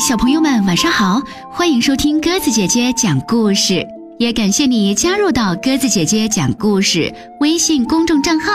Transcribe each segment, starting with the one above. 小朋友们晚上好，欢迎收听鸽子姐姐讲故事，也感谢你加入到鸽子姐姐讲故事微信公众账号。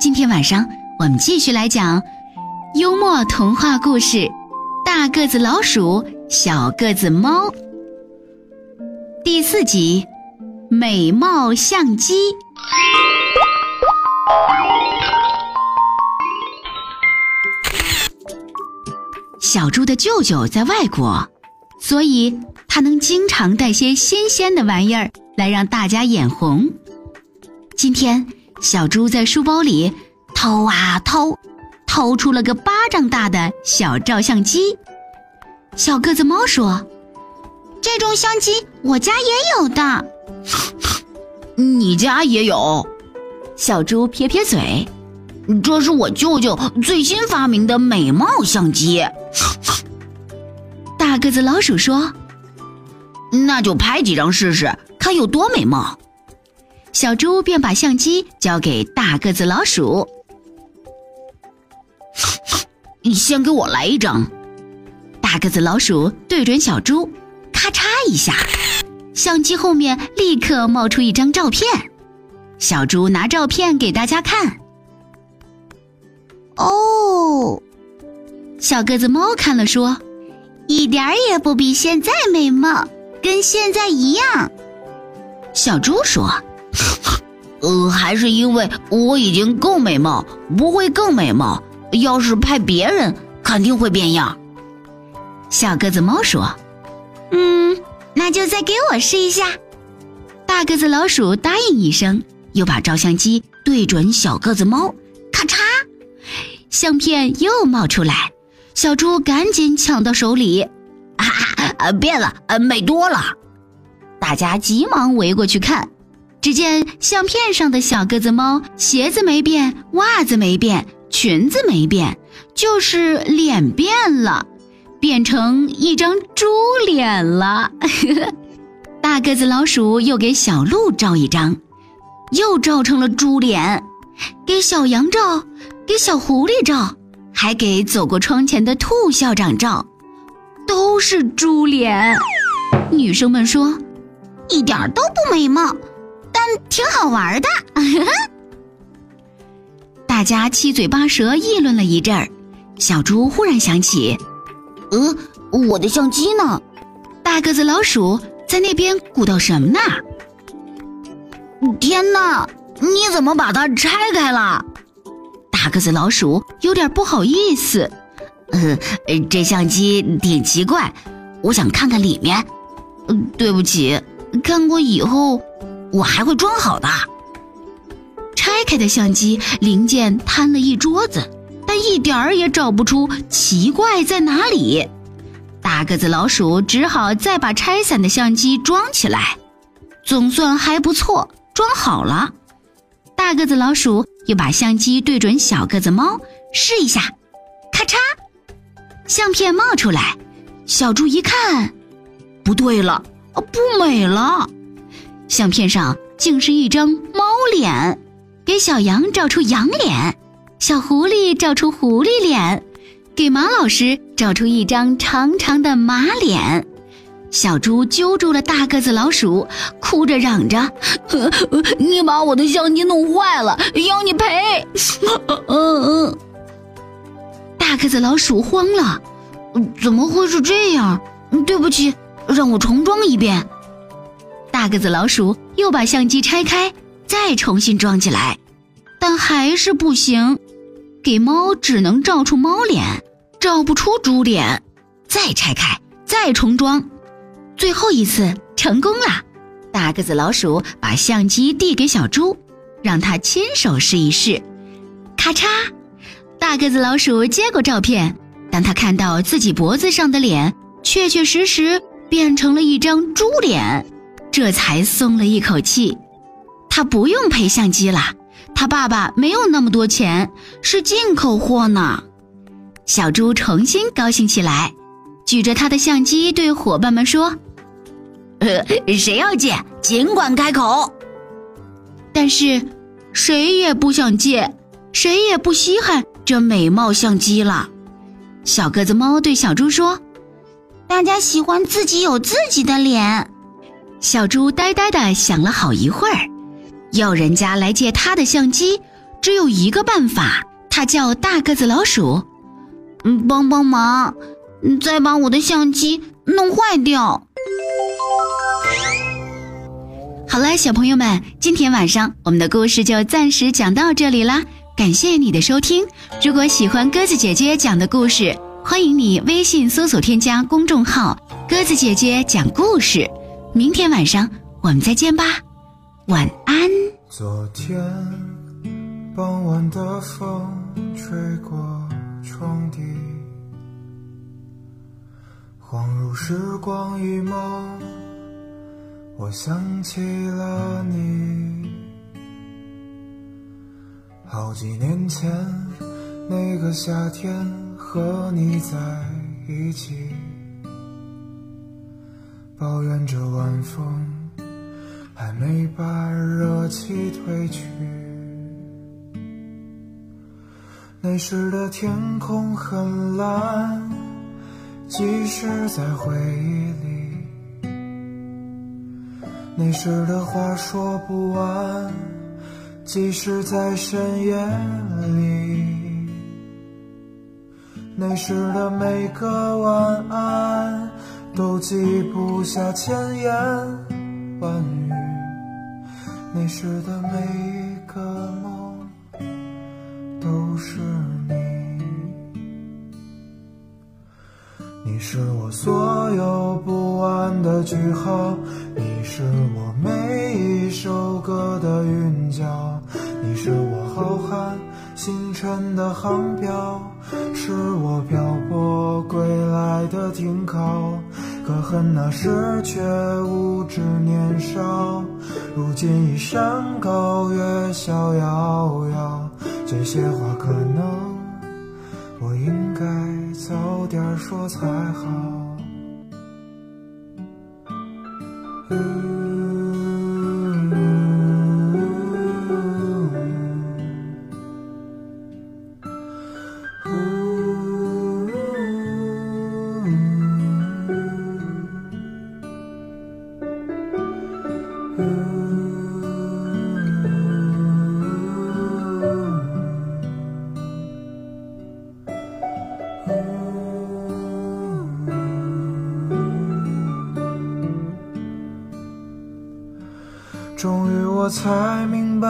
今天晚上我们继续来讲幽默童话故事《大个子老鼠小个子猫》第四集《美貌相机》。小猪的舅舅在外国，所以他能经常带些新鲜的玩意儿来让大家眼红。今天小猪在书包里掏啊掏，掏出了个巴掌大的小照相机。小个子猫说：“这种相机我家也有的。”“你家也有？”小猪撇撇嘴，“这是我舅舅最新发明的美貌相机。”大个子老鼠说：“那就拍几张试试，看有多美貌。”小猪便把相机交给大个子老鼠。“你先给我来一张。”大个子老鼠对准小猪，咔嚓一下，相机后面立刻冒出一张照片。小猪拿照片给大家看。哦，小个子猫看了说：“一点儿也不比现在美貌，跟现在一样。”小猪说：“还是因为我已经够美貌，不会更美貌，要是拍别人肯定会变样。”小个子猫说：“那就再给我试一下。”大个子老鼠答应一声，又把照相机对准小个子猫，咔嚓，相片又冒出来。小猪赶紧抢到手里，“变了，美多了！”大家急忙围过去看，只见相片上的小个子猫鞋子没变，袜子没变，裙子没变，就是脸变了，变成一张猪脸了。大个子老鼠又给小鹿照一张，又照成了猪脸，给小羊照，给小狐狸照，还给走过窗前的兔校长照，都是猪脸。女生们说：“一点都不美貌，但挺好玩的。”大家七嘴八舌议论了一阵儿，小猪忽然想起：“我的相机呢？”大个子老鼠在那边鼓捣什么呢？“天哪，你怎么把它拆开了？”大个子老鼠有点不好意思：“这相机挺奇怪，我想看看里面。对不起，看过以后我还会装好的。”拆开的相机零件摊了一桌子，但一点儿也找不出奇怪在哪里。大个子老鼠只好再把拆散的相机装起来，总算还不错，装好了。大个子老鼠又把相机对准小个子猫，试一下，咔嚓，相片冒出来。小猪一看，不对了，不美了，相片上竟是一张猫脸，给小羊照出羊脸，小狐狸照出狐狸脸，给马老师照出一张长长的马脸。小猪揪住了大个子老鼠，哭着嚷着：“你把我的相机弄坏了，要你赔！”大个子老鼠慌了：“怎么会是这样？对不起，让我重装一遍。”大个子老鼠又把相机拆开，再重新装起来，但还是不行，给猫只能照出猫脸，照不出猪脸。再拆开，再重装。最后一次成功了，大个子老鼠把相机递给小猪，让他亲手试一试。咔嚓，大个子老鼠接过照片，当他看到自己脖子上的脸确确实实变成了一张猪脸，这才松了一口气。他不用赔相机了，他爸爸没有那么多钱，是进口货呢。小猪重新高兴起来，举着他的相机对伙伴们说：“谁要借尽管开口。”但是谁也不想借，谁也不稀罕这美貌相机了。小个子猫对小猪说：“大家喜欢自己有自己的脸。小猪呆呆地想了好一会儿，要人家来借他的相机，只有一个办法，他叫大个子老鼠，帮帮忙，再把我的相机弄坏掉。好了，小朋友们，今天晚上我们的故事就暂时讲到这里啦，感谢你的收听。如果喜欢鸽子姐姐讲的故事，欢迎你微信搜索添加公众号鸽子姐姐讲故事。明天晚上我们再见吧，晚安。昨天傍晚的风吹过窗底，恍如时光一梦，我想起了你，好几年前那个夏天和你在一起，抱怨着晚风还没把热气褪去。那时的天空很蓝，即使在回忆里，那时的话说不完，即使在深夜里，那时的每个晚安都记不下千言万语，那时的每一个梦都是你，你是我所有不安的句号，你是我每一首歌的韵脚，你是我浩瀚星辰的航标，是我漂泊归来的停靠，可恨那时却无知年少，如今已山高月逍遥遥。这些话可能我应该早点说才好。终于我才明白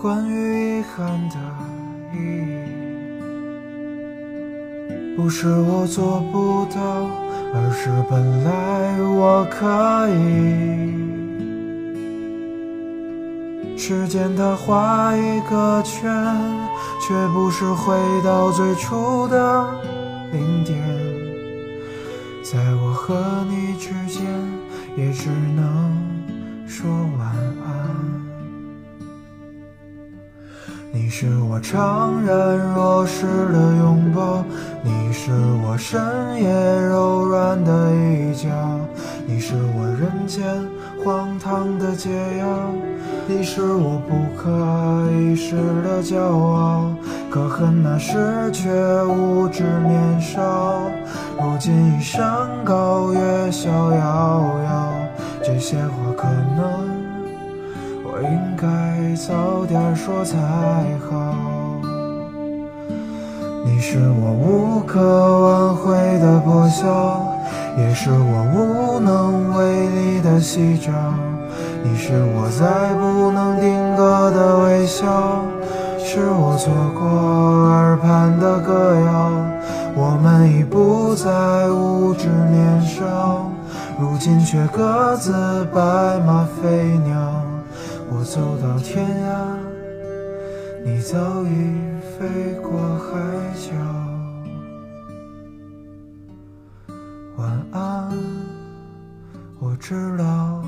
关于遗憾的意义，不是我做不到，而是本来我可以。时间它画一个圈，却不是回到最初的零点，在我和你之间也只能说晚安。你是我怅然若失的拥抱，你是我深夜柔软的一角，你是我人间荒唐的解药，你是我不可一世的骄傲，可恨那时却无知年少，如今已山高月逍遥遥。这些话可能我应该早点说才好，你是我无可挽回的破晓，也是我无能为力的戏掌，你是我再不能定格的微笑，是我错过耳畔的歌谣，我们已不再无知年少，如今却各自白马飞鸟，我走到天涯，你早已飞过海角。晚安，我知道